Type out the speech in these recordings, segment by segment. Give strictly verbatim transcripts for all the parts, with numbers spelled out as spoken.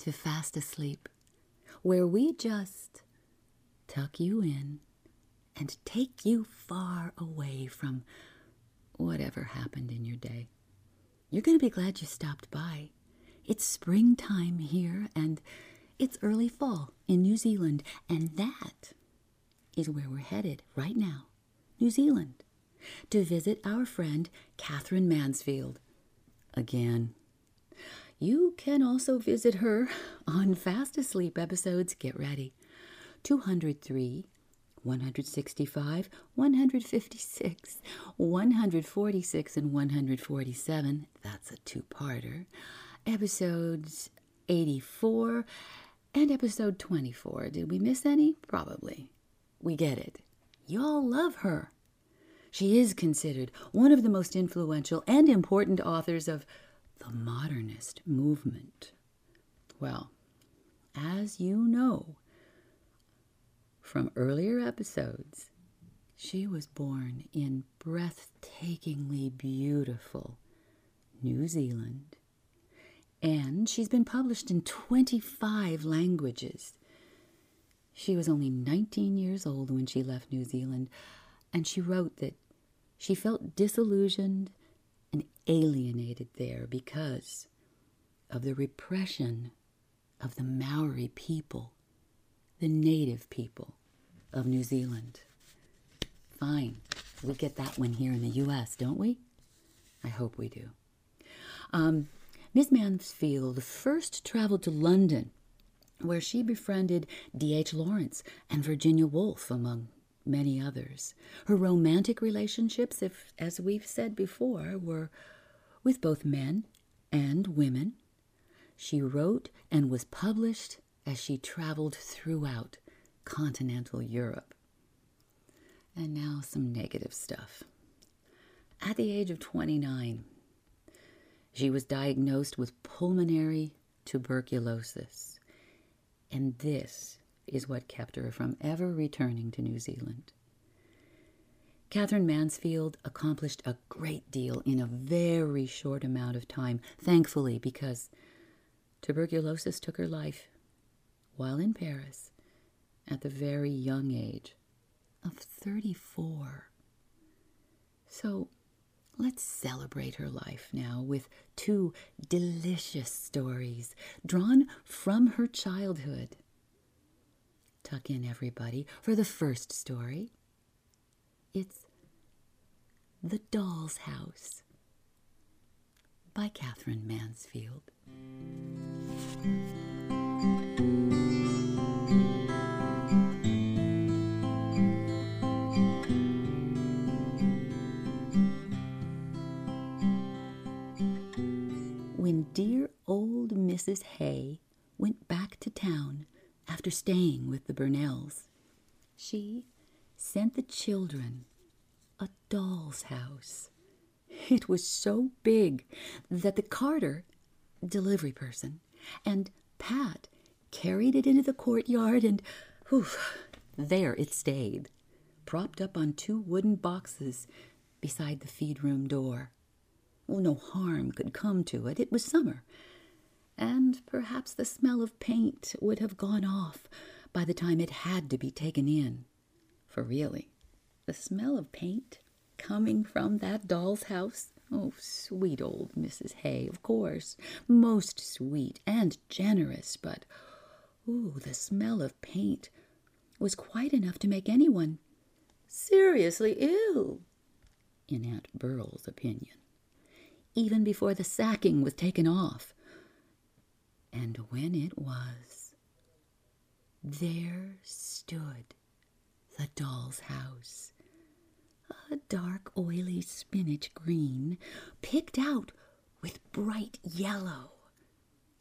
to fast asleep, where we just tuck you in and take you far away from whatever happened in your day. You're going to be glad you stopped by. It's springtime here, and it's early fall in New Zealand, and that is where we're headed right now, New Zealand, to visit our friend Katherine Mansfield. Again. You can also visit her on Fast Asleep episodes. Get ready. two hundred three, one hundred sixty-five, one hundred fifty-six, one hundred forty-six, and one hundred forty-seven. That's a two-parter. Episodes eighty-four and episode twenty-four. Did we miss any? Probably. We get it. Y'all love her. She is considered one of the most influential and important authors of the modernist movement. Well, as you know from earlier episodes, she was born in breathtakingly beautiful New Zealand, and she's been published in twenty-five languages. She was only nineteen years old when she left New Zealand, and she wrote that she felt disillusioned and alienated there because of the repression of the Maori people, the native people of New Zealand. Fine, we get that one here in the U S, don't we? I hope we do. Um, Miss Mansfield first traveled to London, where she befriended D H Lawrence and Virginia Woolf, among many others. Her romantic relationships, if, as we've said before, were with both men and women. She wrote and was published as she traveled throughout continental Europe. And now some negative stuff. At the age of twenty-nine, she was diagnosed with pulmonary tuberculosis, and this is what kept her from ever returning to New Zealand. Katherine Mansfield accomplished a great deal in a very short amount of time, thankfully, because tuberculosis took her life while in Paris at the very young age of thirty-four. So let's celebrate her life now with two delicious stories drawn from her childhood. Tuck in, everybody, for the first story. It's The Doll's House by Katherine Mansfield. When dear old Missus Hay went back to town, after staying with the Burnells, she sent the children a doll's house. It was so big that the carter, delivery person, and Pat carried it into the courtyard, and whew, there it stayed, propped up on two wooden boxes beside the feed room door. Well, no harm could come to it. It was summer, and perhaps the smell of paint would have gone off by the time it had to be taken in. For really, the smell of paint coming from that doll's house? Oh, sweet old Missus Hay, of course. Most sweet and generous, but, ooh, the smell of paint was quite enough to make anyone seriously ill, in Aunt Beryl's opinion, even before the sacking was taken off. And when it was, there stood the doll's house, a dark, oily spinach green, picked out with bright yellow.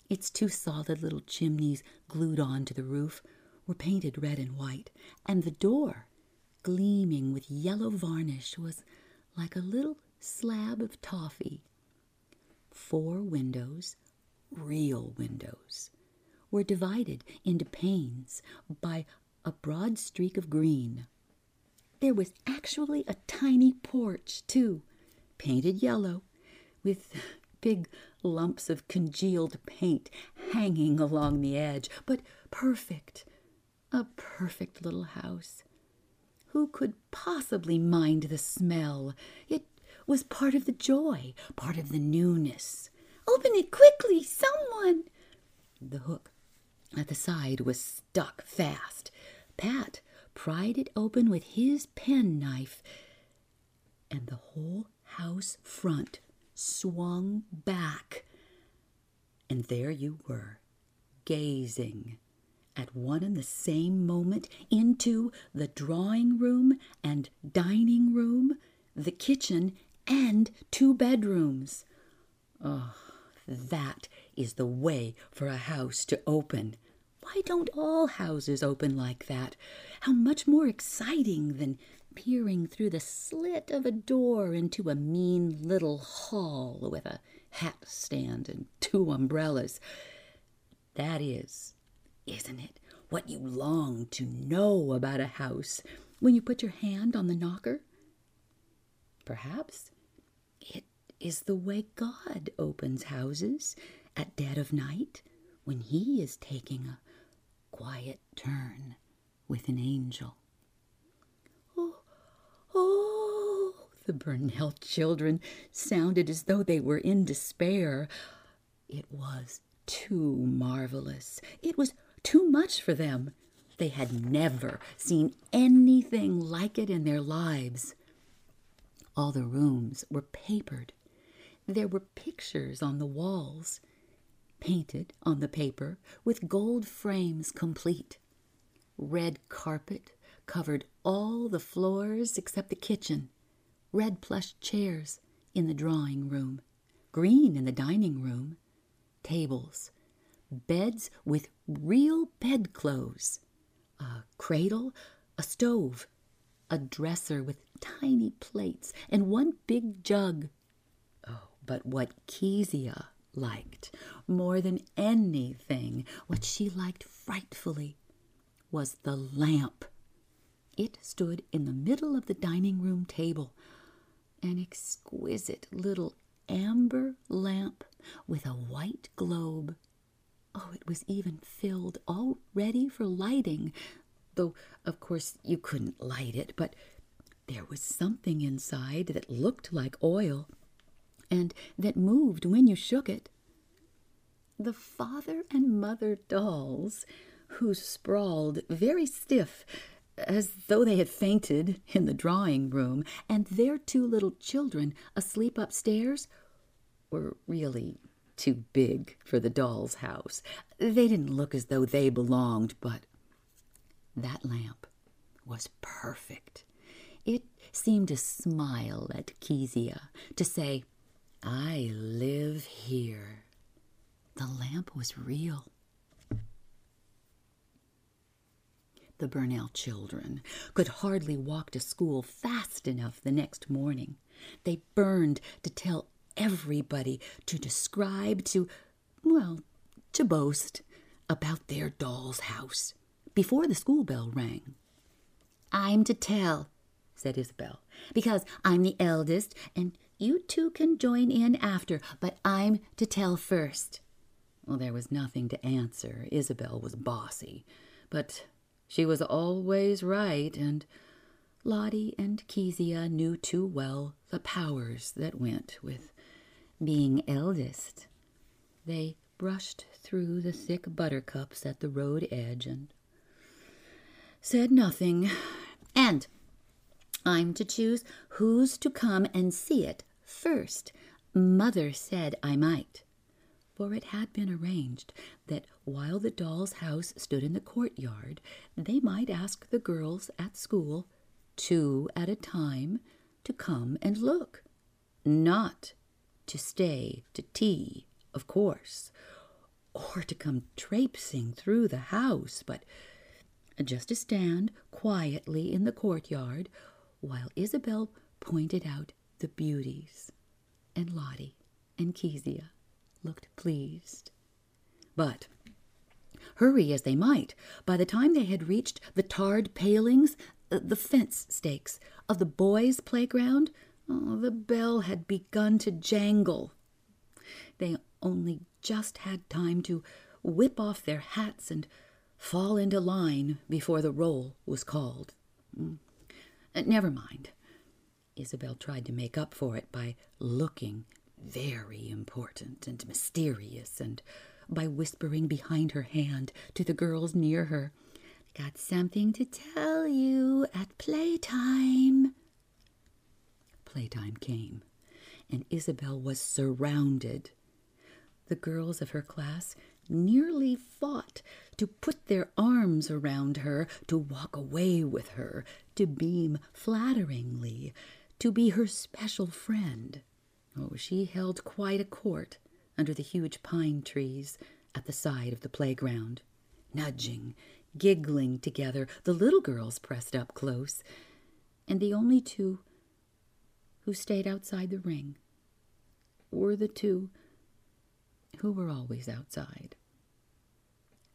Its two solid little chimneys glued on to the roof were painted red and white, and the door, gleaming with yellow varnish, was like a little slab of toffee. Four windows, real windows, were divided into panes by a broad streak of green. There was actually a tiny porch, too, painted yellow, with big lumps of congealed paint hanging along the edge, but perfect, a perfect little house. Who could possibly mind the smell? It was part of the joy, part of the newness. Open it quickly, someone! The hook at the side was stuck fast. Pat pried it open with his penknife, and the whole house front swung back. And there you were, gazing at one and the same moment into the drawing room and dining room, the kitchen, and two bedrooms. Oh, that is the way for a house to open. Why don't all houses open like that? How much more exciting than peering through the slit of a door into a mean little hall with a hat stand and two umbrellas. That is, isn't it, what you long to know about a house when you put your hand on the knocker? Perhaps it is the way God opens houses at dead of night when he is taking a quiet turn with an angel. Oh, oh, the Burnell children sounded as though they were in despair. It was too marvelous. It was too much for them. They had never seen anything like it in their lives. All the rooms were papered. There were pictures on the walls, painted on the paper with gold frames complete. Red carpet covered all the floors except the kitchen. Red plush chairs in the drawing room. Green in the dining room. Tables. Beds with real bedclothes. A cradle. A stove. A dresser with tiny plates and one big jug. Oh, but what Kezia liked more than anything, what she liked frightfully, was the lamp. It stood in the middle of the dining room table, an exquisite little amber lamp with a white globe. Oh, it was even filled all ready for lighting, though, of course, you couldn't light it, but there was something inside that looked like oil and that moved when you shook it. The father and mother dolls, who sprawled very stiff, as though they had fainted, in the drawing room, and their two little children asleep upstairs, were really too big for the doll's house. They didn't look as though they belonged, but that lamp was perfect. It seemed to smile at Kezia, to say, "I live here." The lamp was real. The Burnell children could hardly walk to school fast enough the next morning. They burned to tell everybody, to describe, to, well, to boast about their doll's house before the school bell rang. "I'm to tell," said Isabel, "because I'm the eldest, and you two can join in after, but I'm to tell first." Well, there was nothing to answer. Isabel was bossy, but she was always right, and Lottie and Kezia knew too well the powers that went with being eldest. They brushed through the thick buttercups at the road edge and said nothing. "And I'm to choose who's to come and see it first. Mother said I might." For it had been arranged that while the doll's house stood in the courtyard, they might ask the girls at school, two at a time, to come and look. Not to stay to tea, of course, or to come traipsing through the house, but just to stand quietly in the courtyard while Isabel pointed out the beauties. And Lottie and Kezia looked pleased. But, hurry as they might, by the time they had reached the tarred palings, the fence stakes of the boys' playground, oh, the bell had begun to jangle. They only just had time to whip off their hats and fall into line before the roll was called. Never mind. Isabel tried to make up for it by looking very important and mysterious and by whispering behind her hand to the girls near her, "Got something to tell you at playtime." Playtime came, and Isabel was surrounded. The girls of her class nearly fought to put their arms around her, to walk away with her, to beam flatteringly, to be her special friend. Oh, she held quite a court under the huge pine trees at the side of the playground. Nudging, giggling together, the little girls pressed up close, and the only two who stayed outside the ring were the two who were always outside,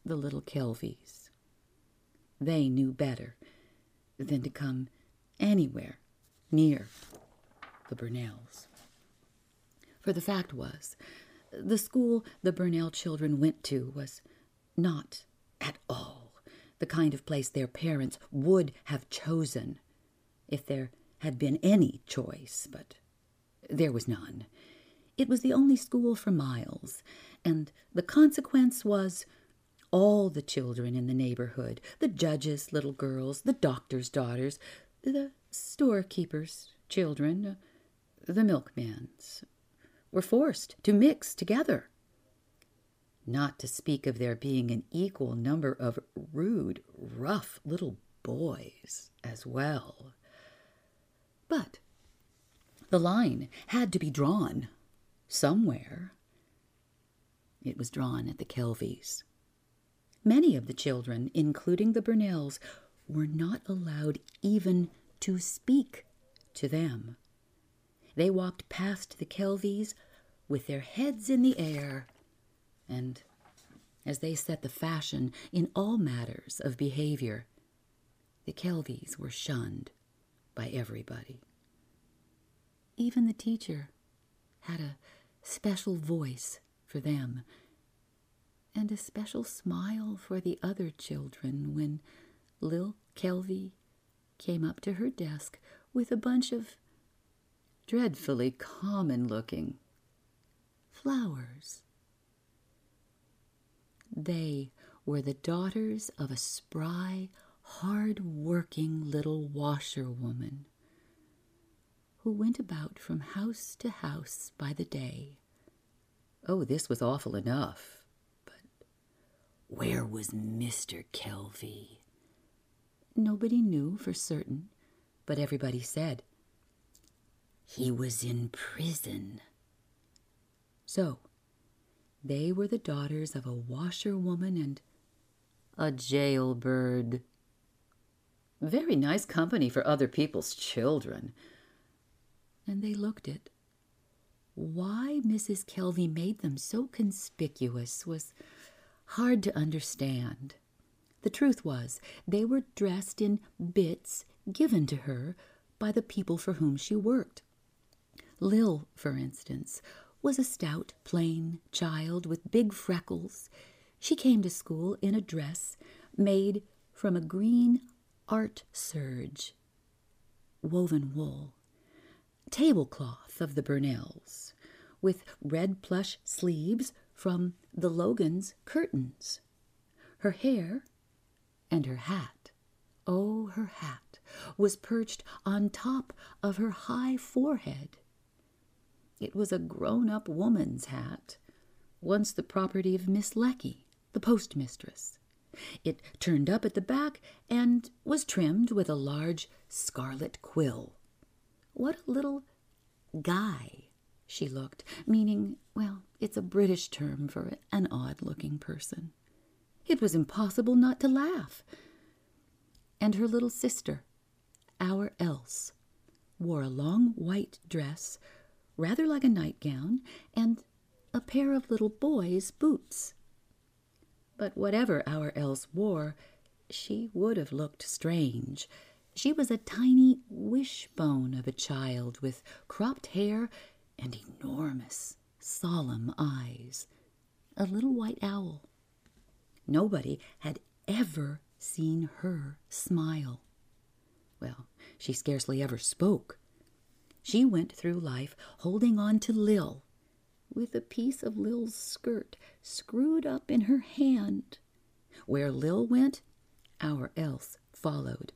the little Kelvies. They knew better than to come anywhere near the Burnells. For the fact was, the school the Burnell children went to was not at all the kind of place their parents would have chosen if there had been any choice, but there was none. It was the only school for miles, and the consequence was all the children in the neighborhood, the judges' little girls, the doctor's daughters, the storekeeper's children, the milkman's, were forced to mix together. Not to speak of there being an equal number of rude, rough little boys as well. But the line had to be drawn somewhere. It was drawn at the Kelvies. Many of the children, including the Burnells, were not allowed even to speak to them. They walked past the Kelvies with their heads in the air, and as they set the fashion in all matters of behavior, the Kelvies were shunned by everybody. Even the teacher had a special voice for them, and a special smile for the other children when Lil Kelvey came up to her desk with a bunch of dreadfully common-looking flowers. They were the daughters of a spry, hard-working little washerwoman who went about from house to house by the day. Oh, this was awful enough, but where was Mister Kelvey? Nobody knew for certain, but everybody said he was in prison. So they were the daughters of a washerwoman and a jailbird. Very nice company for other people's children. And they looked it. Why Missus Kelvey made them so conspicuous was hard to understand. The truth was, they were dressed in bits given to her by the people for whom she worked. Lil, for instance, was a stout, plain child with big freckles. She came to school in a dress made from a green art serge, woven wool, tablecloth of the Burnells, with red plush sleeves from the Logans' curtains. Her hair and her hat, oh, her hat, was perched on top of her high forehead. It was a grown-up woman's hat, once the property of Miss Lecky, the postmistress. It turned up at the back and was trimmed with a large scarlet quill. What a little guy she looked, meaning, well, it's a British term for an odd-looking person. It was impossible not to laugh. And her little sister, our Else, wore a long white dress, rather like a nightgown, and a pair of little boys' boots. But whatever our Else wore, she would have looked strange. She was a tiny wishbone of a child with cropped hair and enormous solemn eyes, a little white owl. Nobody had ever seen her smile. Well, she scarcely ever spoke. She went through life holding on to Lil, with a piece of Lil's skirt screwed up in her hand. Where Lil went, our Else followed.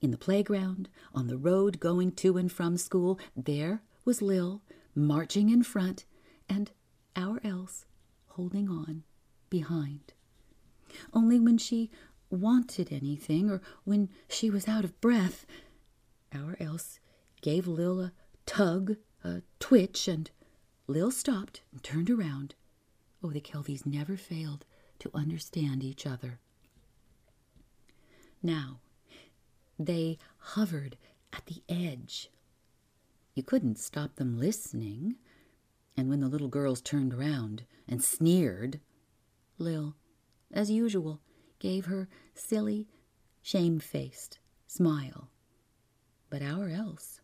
In the playground, on the road going to and from school, there was Lil marching in front and our Else holding on behind. Only when she wanted anything or when she was out of breath, our Else gave Lil a tug, a twitch, and Lil stopped and turned around. Oh, the Kelvies never failed to understand each other. Now, they hovered at the edge. You couldn't stop them listening. And when the little girls turned around and sneered, Lil, as usual, gave her silly, shamefaced smile. But our Else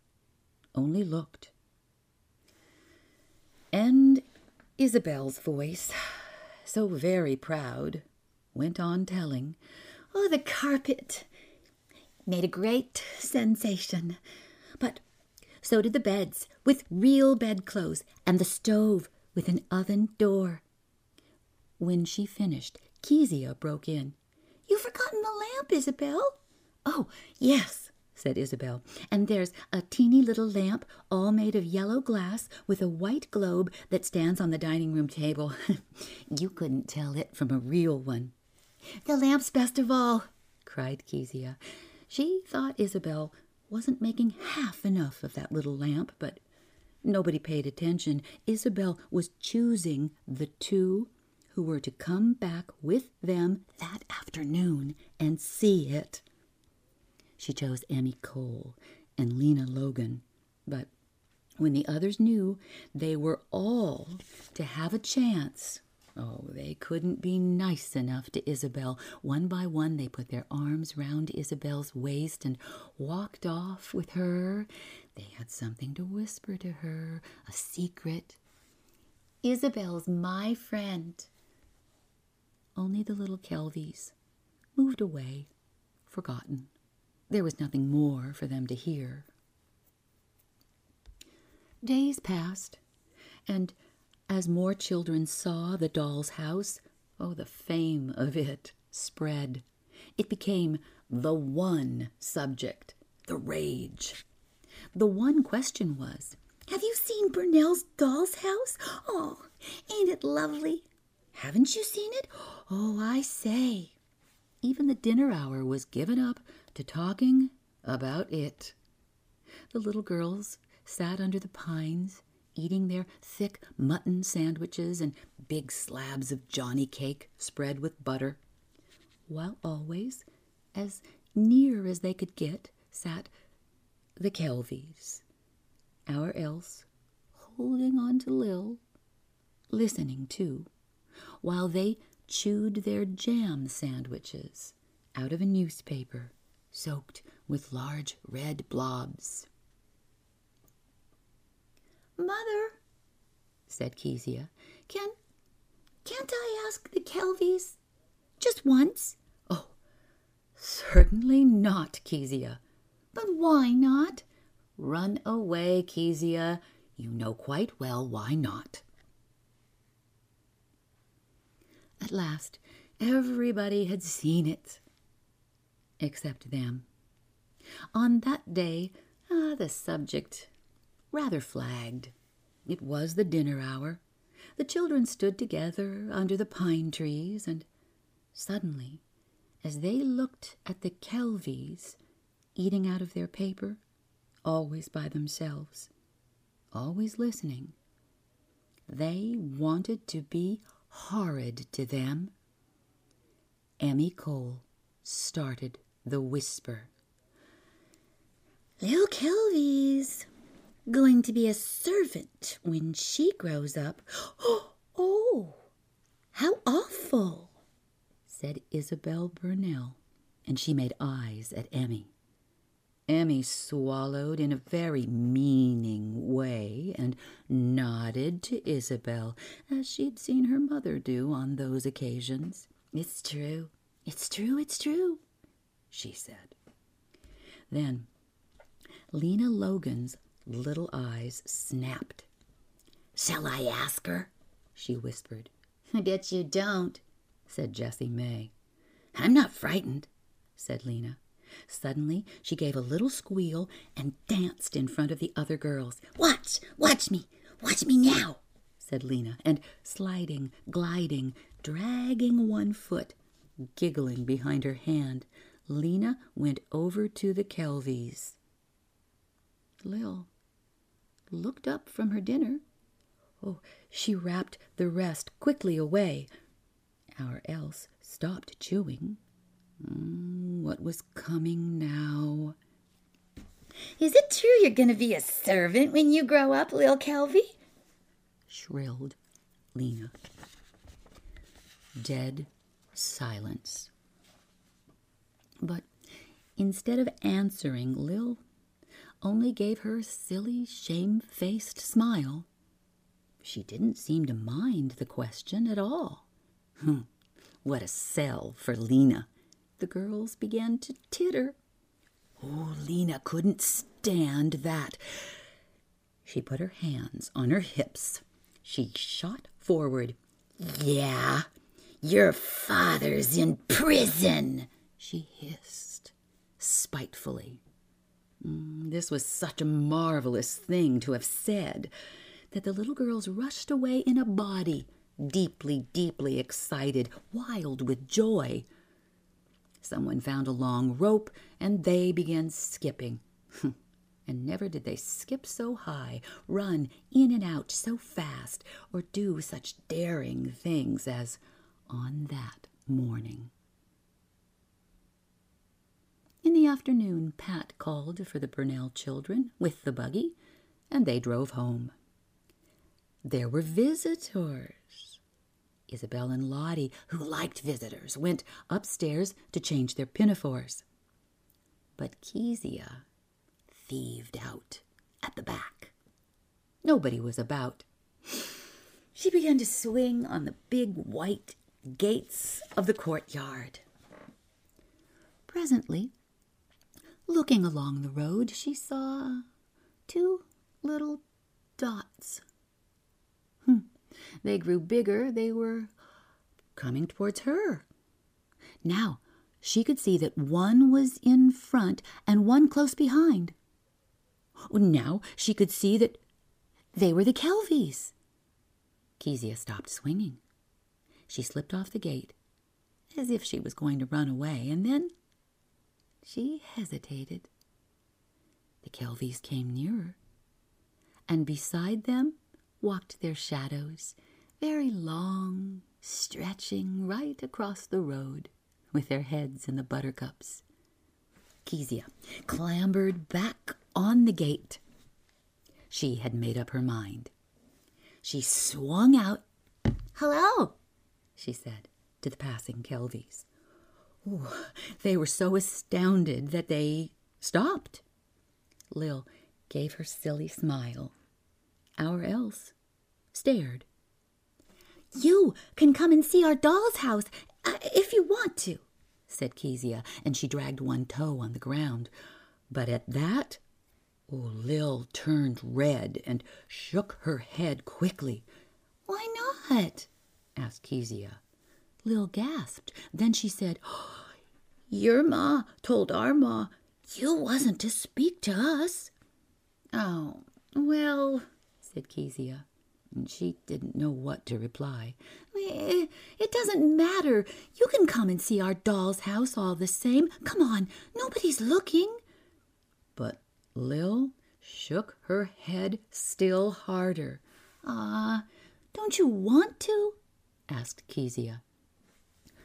only looked. And Isabel's voice, so very proud, went on telling. Oh, the carpet made a great sensation. But so did the beds, with real bedclothes, and the stove with an oven door. When she finished, Kezia broke in. You've forgotten the lamp, Isabel. Oh, yes, said Isabel. And there's a teeny little lamp all made of yellow glass with a white globe that stands on the dining room table. You couldn't tell it from a real one. The lamp's best of all, cried Kezia. She thought Isabel wasn't making half enough of that little lamp, but nobody paid attention. Isabel was choosing the two who were to come back with them that afternoon and see it. She chose Emmy Cole and Lena Logan, but when the others knew they were all to have a chance, oh, they couldn't be nice enough to Isabel. One by one, they put their arms round Isabel's waist and walked off with her. They had something to whisper to her, a secret. Isabel's my friend. Only the little Kelvies moved away, forgotten. There was nothing more for them to hear. Days passed, and as more children saw The Doll's House, oh, the fame of it spread. It became the one subject, the rage. The one question was, have you seen Burnell's Doll's House? Oh, ain't it lovely? Haven't you seen it? Oh, I say. Even the dinner hour was given up to talking about it. The little girls sat under the pines, eating their thick mutton sandwiches and big slabs of johnny cake spread with butter, while always, as near as they could get, sat the Kelvies, our Else holding on to Lil, listening too, while they chewed their jam sandwiches out of a newspaper soaked with large red blobs. Mother, said Kezia, can, can't I ask the Kelvies just once? Oh, certainly not, Kezia. But why not? Run away, Kezia. You know quite well why not. At last, everybody had seen it, except them. On that day, ah, the subject rather flagged. It was the dinner hour. The children stood together under the pine trees, and suddenly, as they looked at the Kelvies eating out of their paper, always by themselves, always listening, they wanted to be horrid to them. Emmy Cole started the whisper. Little Kelvies, going to be a servant when she grows up. Oh, how awful, said Isabel Burnell, and she made eyes at Emmy. Emmy swallowed in a very meaning way and nodded to Isabel, as she'd seen her mother do on those occasions. "It's true, it's true, it's true," she said. Then Lena Logan's little eyes snapped. "Shall I ask her?" she whispered. "I bet you don't," said Jessie May. "I'm not frightened," said Lena. Suddenly, she gave a little squeal and danced in front of the other girls. "Watch! Watch me! Watch me now!" said Lena, and sliding, gliding, dragging one foot, giggling behind her hand, Lena went over to the Kelvies. Lil looked up from her dinner. Oh, she wrapped the rest quickly away. Our Else stopped chewing. What was coming now? "Is it true you're going to be a servant when you grow up, Lil Kelvey?" shrilled Lena. Dead silence. But instead of answering, Lil only gave her a silly, shame-faced smile. She didn't seem to mind the question at all. Hm, what a sell for Lena. The girls began to titter. Oh, Lena couldn't stand that. She put her hands on her hips. She shot forward. "Yeah, your father's in prison," she hissed spitefully. Mm, this was such a marvelous thing to have said that the little girls rushed away in a body, deeply, deeply excited, wild with joy. Someone found a long rope, and they began skipping. And never did they skip so high, run in and out so fast, or do such daring things as on that morning. In the afternoon, Pat called for the Burnell children with the buggy, and they drove home. There were visitors. Isabel and Lottie, who liked visitors, went upstairs to change their pinafores. But Kezia thieved out at the back. Nobody was about. She began to swing on the big white gates of the courtyard. Presently, looking along the road, she saw two little dots. Hmm. They grew bigger. They were coming towards her. Now she could see that one was in front and one close behind. Now she could see that they were the Kelvies. Kezia stopped swinging. She slipped off the gate as if she was going to run away, and then she hesitated. The Kelvies came nearer, and beside them walked their shadows, very long, stretching right across the road, with their heads in the buttercups. Kezia clambered back on the gate. She had made up her mind. She swung out. "Hello," she said to the passing Kelvies. Ooh, they were so astounded that they stopped. Lil gave her silly smile. Our Else stared. "You can come and see our doll's house uh, if you want to," said Kezia, and she dragged one toe on the ground. But at that, oh, Lil turned red and shook her head quickly. "Why not?" asked Kezia. Lil gasped. Then she said, oh, "Your ma told our ma you wasn't to speak to us." "Oh, well," said Kezia, and she didn't know what to reply. "It doesn't matter. You can come and see our doll's house all the same. Come on, nobody's looking." But Lil shook her head still harder. "Ah, uh, don't you want to?" asked Kezia.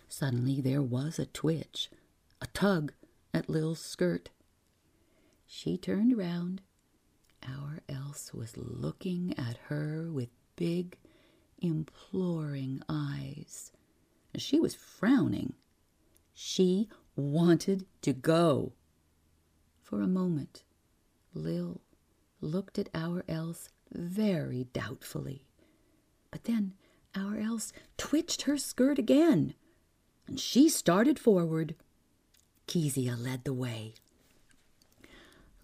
Suddenly there was a twitch, a tug at Lil's skirt. She turned round. Our Else was looking at her with big, imploring eyes. She was frowning. She wanted to go. For a moment, Lil looked at our Else very doubtfully. But then our Else twitched her skirt again, and she started forward. Kezia led the way.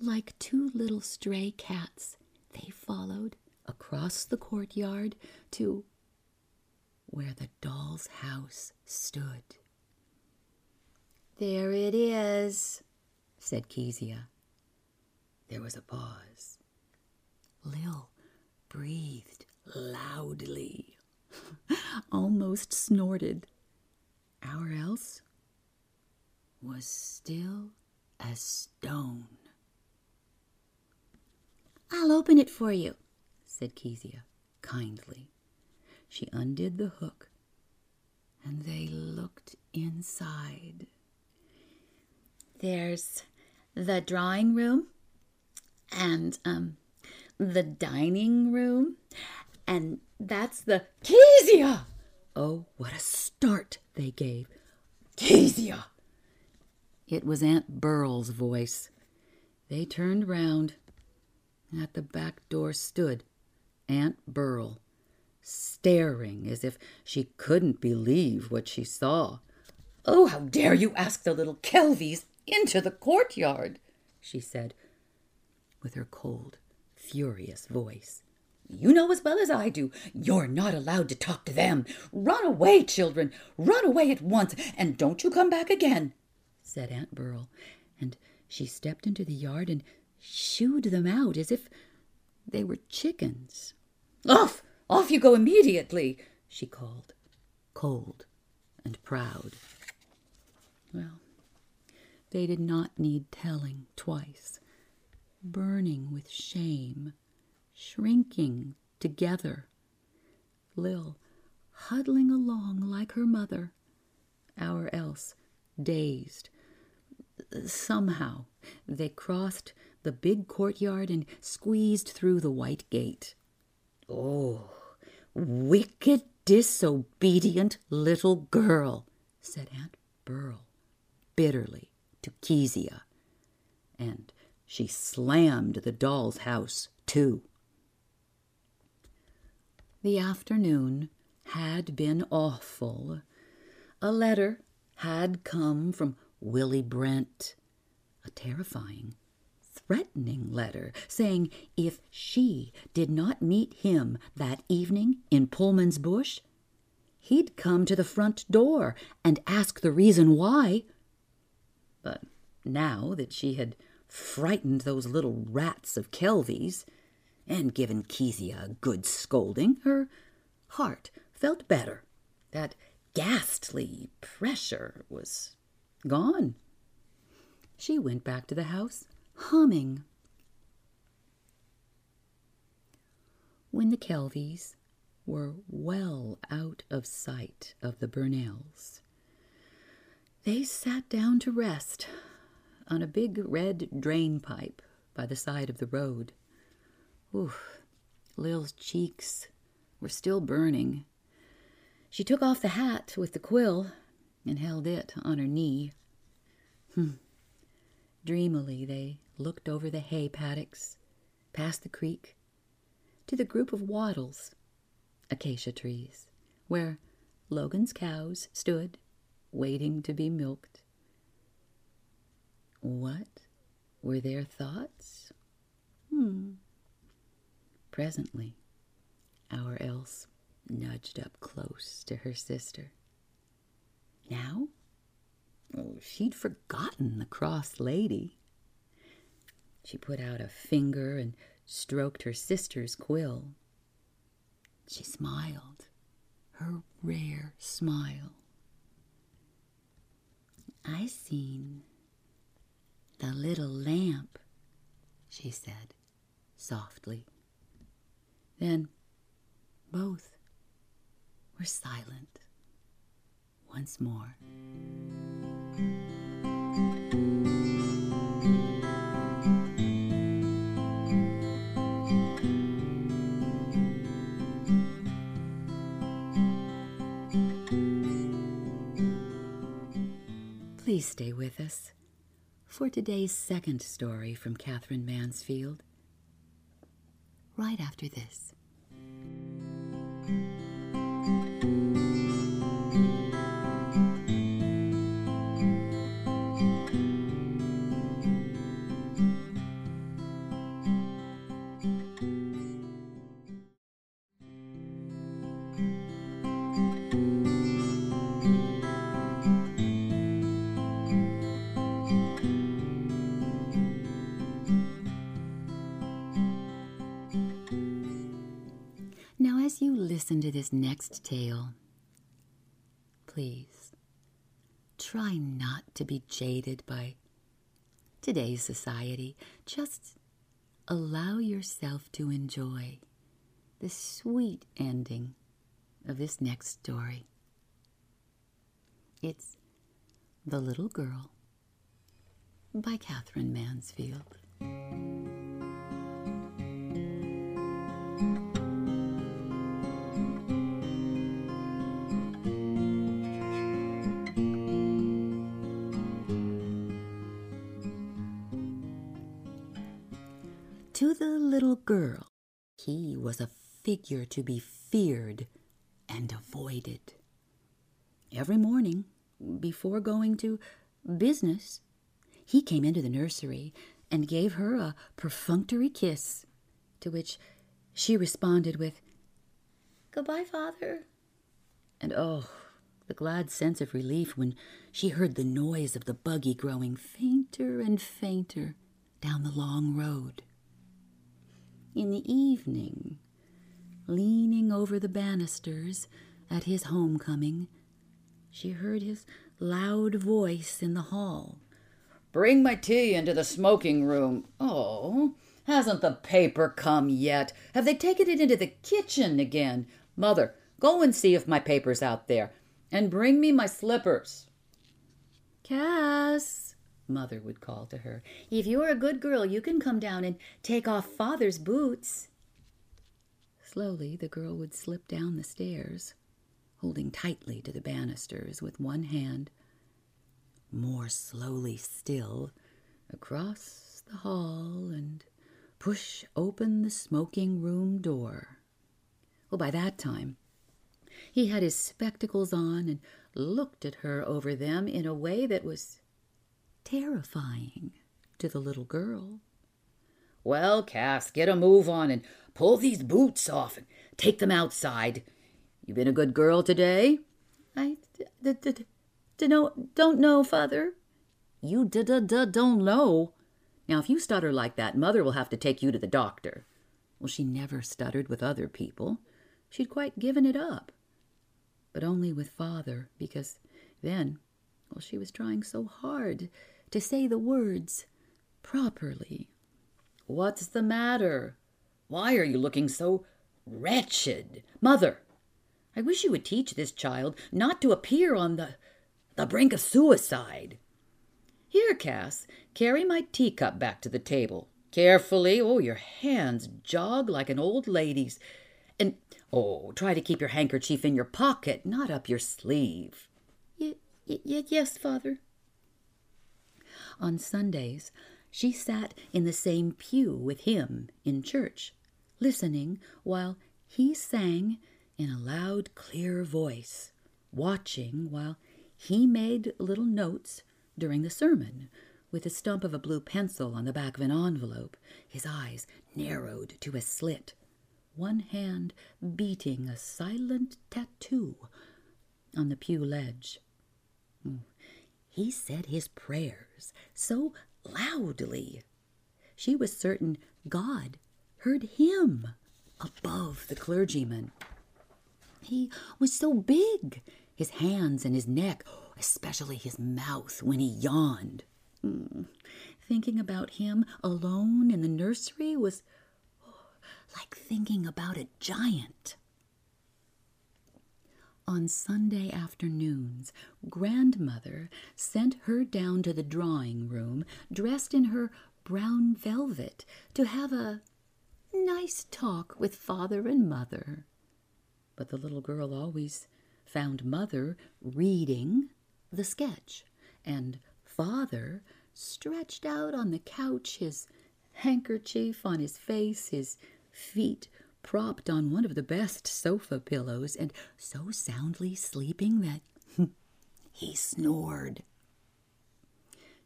Like two little stray cats, they followed across the courtyard to where the doll's house stood. "There it is," said Kezia. There was a pause. Lil breathed loudly, almost snorted. Our Else was still as stone. "I'll open it for you," said Kezia kindly. She undid the hook, and they looked inside. "There's the drawing room, and um, the dining room, and that's the..." "Kezia!" Oh, what a start they gave. "Kezia!" It was Aunt Beryl's voice. They turned round. At the back door stood Aunt Beryl, staring as if she couldn't believe what she saw. "Oh, how dare you ask the little Kelvies into the courtyard," she said with her cold, furious voice. "You know as well as I do, you're not allowed to talk to them. Run away, children, run away at once, and don't you come back again," said Aunt Beryl, and she stepped into the yard and shooed them out as if they were chickens. "Off! Off you go immediately!" she called, cold and proud. Well, they did not need telling twice. Burning with shame, shrinking together, Lil huddling along like her mother, our Else dazed. Somehow they crossed the big courtyard and squeezed through the white gate. "Oh, wicked, disobedient little girl," said Aunt Beryl bitterly to Kezia. And she slammed the doll's house to. The afternoon had been awful. A letter had come from Willie Brent, a terrifying, threatening letter saying if she did not meet him that evening in Pullman's Bush, he'd come to the front door and ask the reason why. But now that she had frightened those little rats of Kelvies and given Kezia a good scolding, her heart felt better. That ghastly pressure was gone. She went back to the house, humming. When the Kelvies were well out of sight of the Burnells, they sat down to rest on a big red drain pipe by the side of the road. Oof, Lil's cheeks were still burning. She took off the hat with the quill and held it on her knee. Hm. Dreamily they looked over the hay paddocks, past the creek, to the group of wattles, acacia trees, where Logan's cows stood, waiting to be milked. What were their thoughts? Hmm. Presently, our Else nudged up close to her sister. Now? Oh, she'd forgotten the cross lady. She put out a finger and stroked her sister's quill. She smiled, her rare smile. "I seen the little lamp," she said softly. Then both were silent once more. Please stay with us for today's second story from Katherine Mansfield, right after this. As you listen to this next tale, please try not to be jaded by today's society. Just allow yourself to enjoy the sweet ending of this next story. It's The Little Girl by Katherine Mansfield. To the little girl, he was a figure to be feared and avoided. Every morning, before going to business, he came into the nursery and gave her a perfunctory kiss, to which she responded with, "Goodbye, Father." And oh, the glad sense of relief when she heard the noise of the buggy growing fainter and fainter down the long road. In the evening, leaning over the banisters at his homecoming, she heard his loud voice in the hall. "Bring my tea into the smoking room. Oh, hasn't the paper come yet? Have they taken it into the kitchen again? Mother, go and see if my paper's out there, and bring me my slippers." "Cass," Mother would call to her, "if you're a good girl, you can come down and take off Father's boots." Slowly, the girl would slip down the stairs, holding tightly to the banisters with one hand. More slowly still, across the hall and push open the smoking room door. Well, by that time, he had his spectacles on and looked at her over them in a way that was terrifying to the little girl. "Well, Cass, get a move on and pull these boots off and take them outside. You been a good girl today?" "I d d d d no, don't know, Father." "You d d d don't know? Now, if you stutter like that, Mother will have to take you to the doctor." Well, she never stuttered with other people. She'd quite given it up. But only with Father, because then, well, she was trying so hard to say the words properly. "What's the matter? Why are you looking so wretched? Mother, I wish you would teach this child not to appear on the, the brink of suicide. Here, Cass, carry my teacup back to the table. Carefully. Oh, your hands jog like an old lady's. And, oh, try to keep your handkerchief in your pocket, not up your sleeve." Y- y- yes, Father." On Sundays, she sat in the same pew with him in church, listening while he sang in a loud, clear voice, watching while he made little notes during the sermon with the stump of a blue pencil on the back of an envelope, his eyes narrowed to a slit, one hand beating a silent tattoo on the pew ledge. He said his prayers so loudly. She was certain God heard him above the clergyman. He was so big, his hands and his neck, especially his mouth when he yawned. Mm. Thinking about him alone in the nursery was like thinking about a giant. On Sunday afternoons, Grandmother sent her down to the drawing room, dressed in her brown velvet, to have a nice talk with Father and Mother. But the little girl always found Mother reading the sketch and Father stretched out on the couch, his handkerchief on his face, his feet propped on one of the best sofa pillows, and so soundly sleeping that he snored.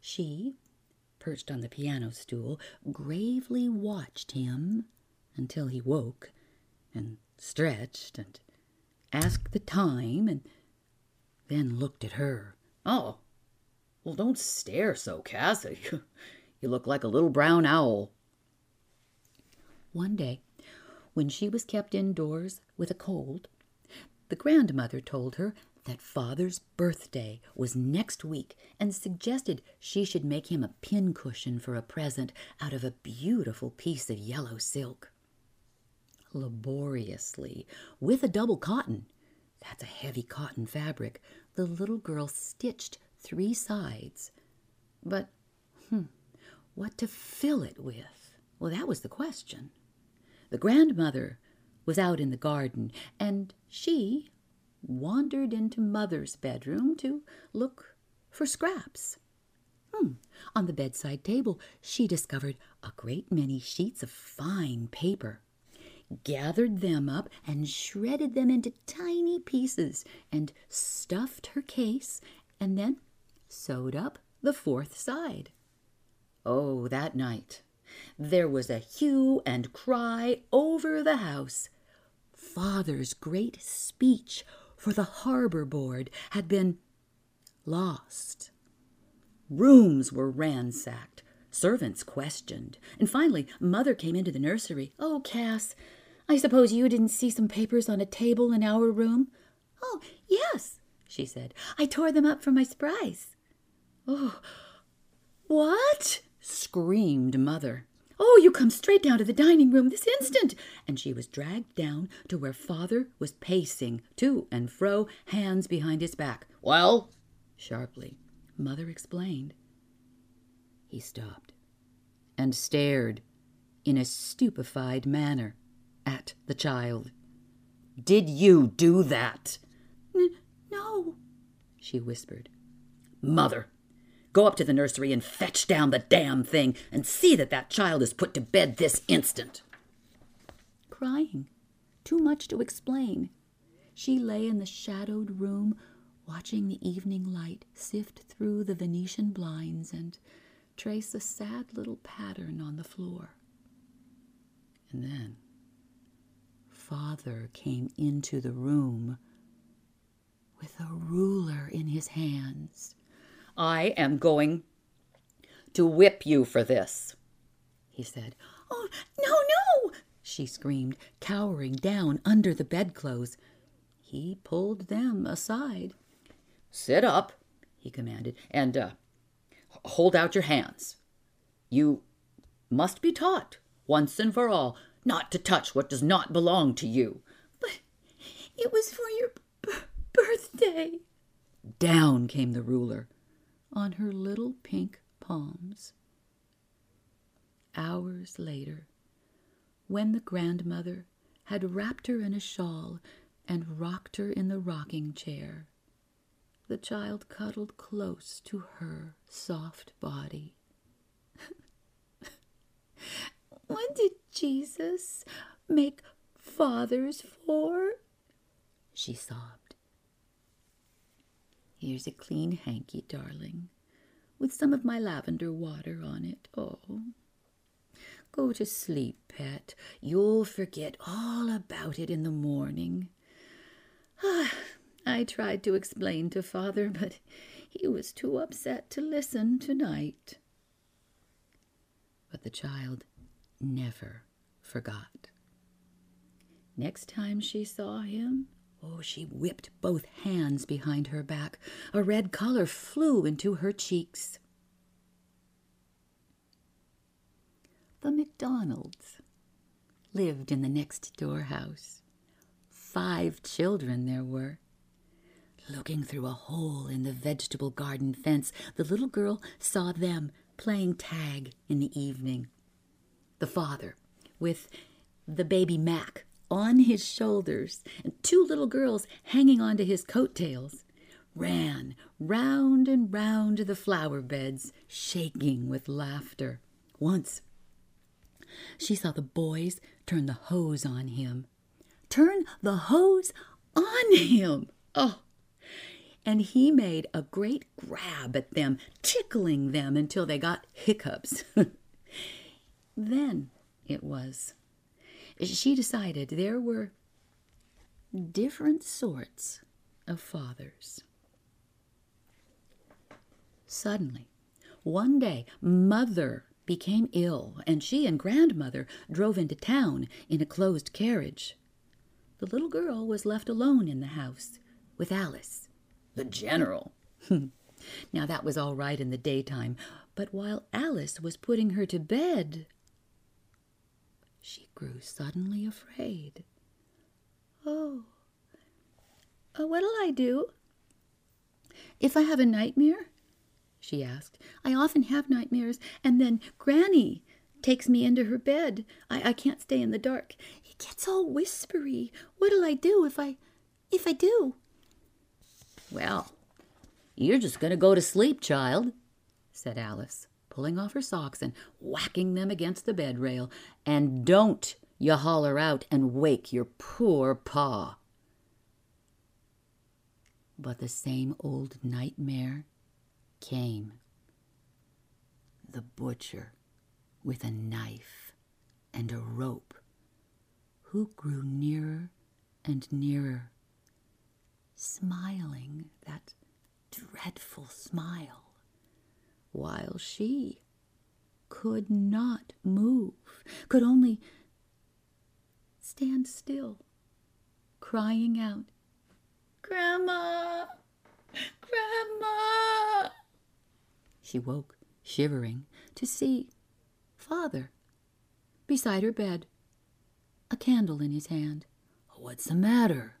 She, perched on the piano stool, gravely watched him until he woke and stretched and asked the time and then looked at her. Oh, well, don't stare so, Cass. You look like a little brown owl. One day, when she was kept indoors with a cold, the grandmother told her that Father's birthday was next week and suggested she should make him a pincushion for a present out of a beautiful piece of yellow silk. Laboriously, with a double cotton, that's a heavy cotton fabric, the little girl stitched three sides. But, hmm, what to fill it with? Well, that was the question. The grandmother was out in the garden, and she wandered into Mother's bedroom to look for scraps. Hmm. On the bedside table, she discovered a great many sheets of fine paper, gathered them up and shredded them into tiny pieces, and stuffed her case, and then sewed up the fourth side. Oh, that night, there was a hue and cry over the house. Father's great speech for the harbor board had been lost. Rooms were ransacked, servants questioned, and finally Mother came into the nursery. Oh, Cass, I suppose you didn't see some papers on a table in our room? Oh, yes, she said. I tore them up for my surprise. Oh, what? Screamed Mother. Oh, you come straight down to the dining room this instant. And she was dragged down to where Father was pacing to and fro, hands behind his back. Well, sharply, Mother explained. He stopped and stared in a stupefied manner at the child. Did you do that? N- no, she whispered. Mother, go up to the nursery and fetch down the damn thing and see that that child is put to bed this instant. Crying, too much to explain, she lay in the shadowed room, watching the evening light sift through the Venetian blinds and trace a sad little pattern on the floor. And then Father came into the room with a ruler in his hands. I am going to whip you for this, he said. Oh, no, no, she screamed, cowering down under the bedclothes. He pulled them aside. Sit up, he commanded, and uh, hold out your hands. You must be taught, once and for all, not to touch what does not belong to you. But it was for your b- birthday. Down came the ruler on her little pink palms. Hours later, when the grandmother had wrapped her in a shawl and rocked her in the rocking chair, the child cuddled close to her soft body. When did Jesus make fathers for? She sobbed. Here's a clean hanky, darling, with some of my lavender water on it. Oh, go to sleep, pet. You'll forget all about it in the morning. Ah, I tried to explain to Father, but he was too upset to listen tonight. But the child never forgot. Next time she saw him, oh, she whipped both hands behind her back. A red color flew into her cheeks. The McDonalds lived in the next-door house. Five children there were. Looking through a hole in the vegetable garden fence, the little girl saw them playing tag in the evening. The father, with the baby Mac on his shoulders, and two little girls hanging onto his coattails, ran round and round the flower beds, shaking with laughter. Once she saw the boys turn the hose on him. Turn the hose on him! Oh! And he made a great grab at them, tickling them until they got hiccups. Then it was, she decided there were different sorts of fathers. Suddenly, one day, Mother became ill, and she and Grandmother drove into town in a closed carriage. The little girl was left alone in the house with Alice, the general. Now that was all right in the daytime, but while Alice was putting her to bed, she grew suddenly afraid. Oh, oh what'll I do? If I have a nightmare? She asked. I often have nightmares, and then Granny takes me into her bed. I, I can't stay in the dark. It gets all whispery. What'll I do if I, if I do? Well, you're just going to go to sleep, child, said Alice, pulling off her socks and whacking them against the bed rail. And don't you holler out and wake your poor pa. But the same old nightmare came. The butcher with a knife and a rope, who grew nearer and nearer, smiling that dreadful smile, while she could not move, could only stand still, crying out, Grandma! Grandma! She woke, shivering, to see Father beside her bed, a candle in his hand. What's the matter?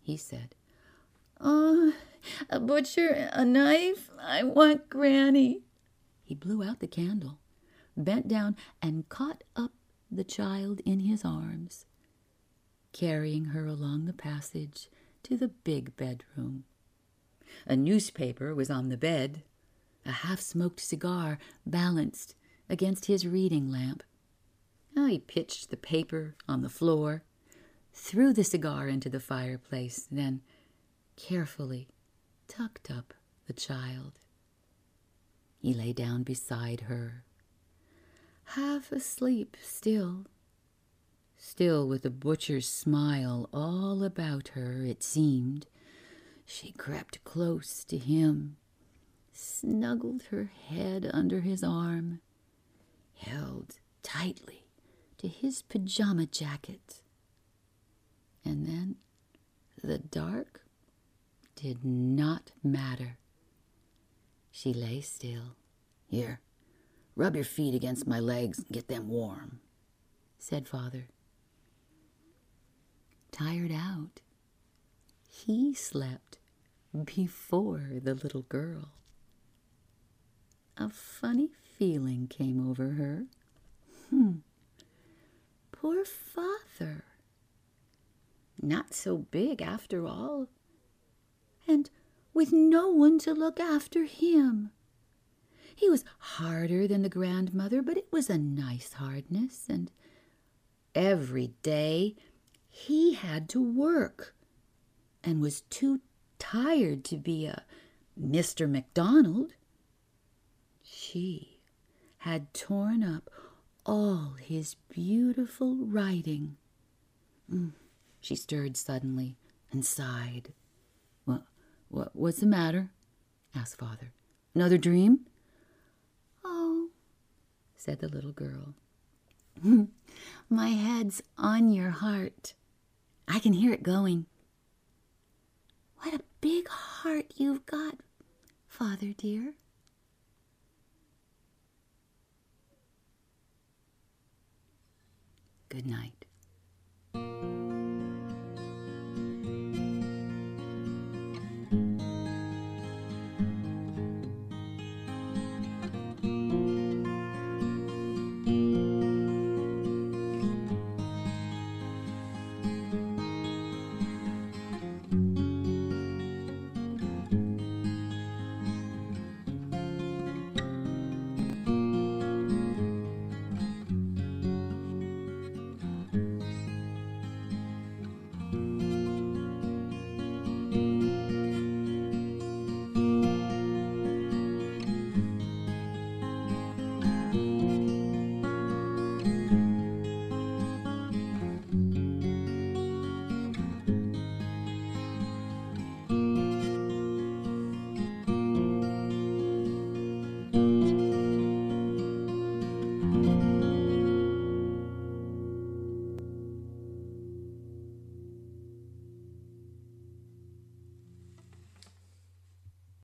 He said. Oh, a butcher, a knife, I want Granny. He blew out the candle, bent down, and caught up the child in his arms, carrying her along the passage to the big bedroom. A newspaper was on the bed, a half-smoked cigar balanced against his reading lamp. Oh, he pitched the paper on the floor, threw the cigar into the fireplace, then carefully tucked up the child. He lay down beside her, half asleep still, still with the butcher's smile all about her, it seemed. She crept close to him, snuggled her head under his arm, held tightly to his pajama jacket. And then the dark did not matter. She lay still. Here, rub your feet against my legs and get them warm, said Father. Tired out, he slept before the little girl. A funny feeling came over her. Hmm. Poor Father. Not so big after all. And with no one to look after him. He was harder than the grandmother, but it was a nice hardness, and every day he had to work and was too tired to be a Mister McDonald. She had torn up all his beautiful writing. Mm. She stirred suddenly and sighed. What, what, what's the matter? Asked Father. Another dream? Oh, said the little girl. My head's on your heart. I can hear it going. What a big heart you've got, Father dear. Good night.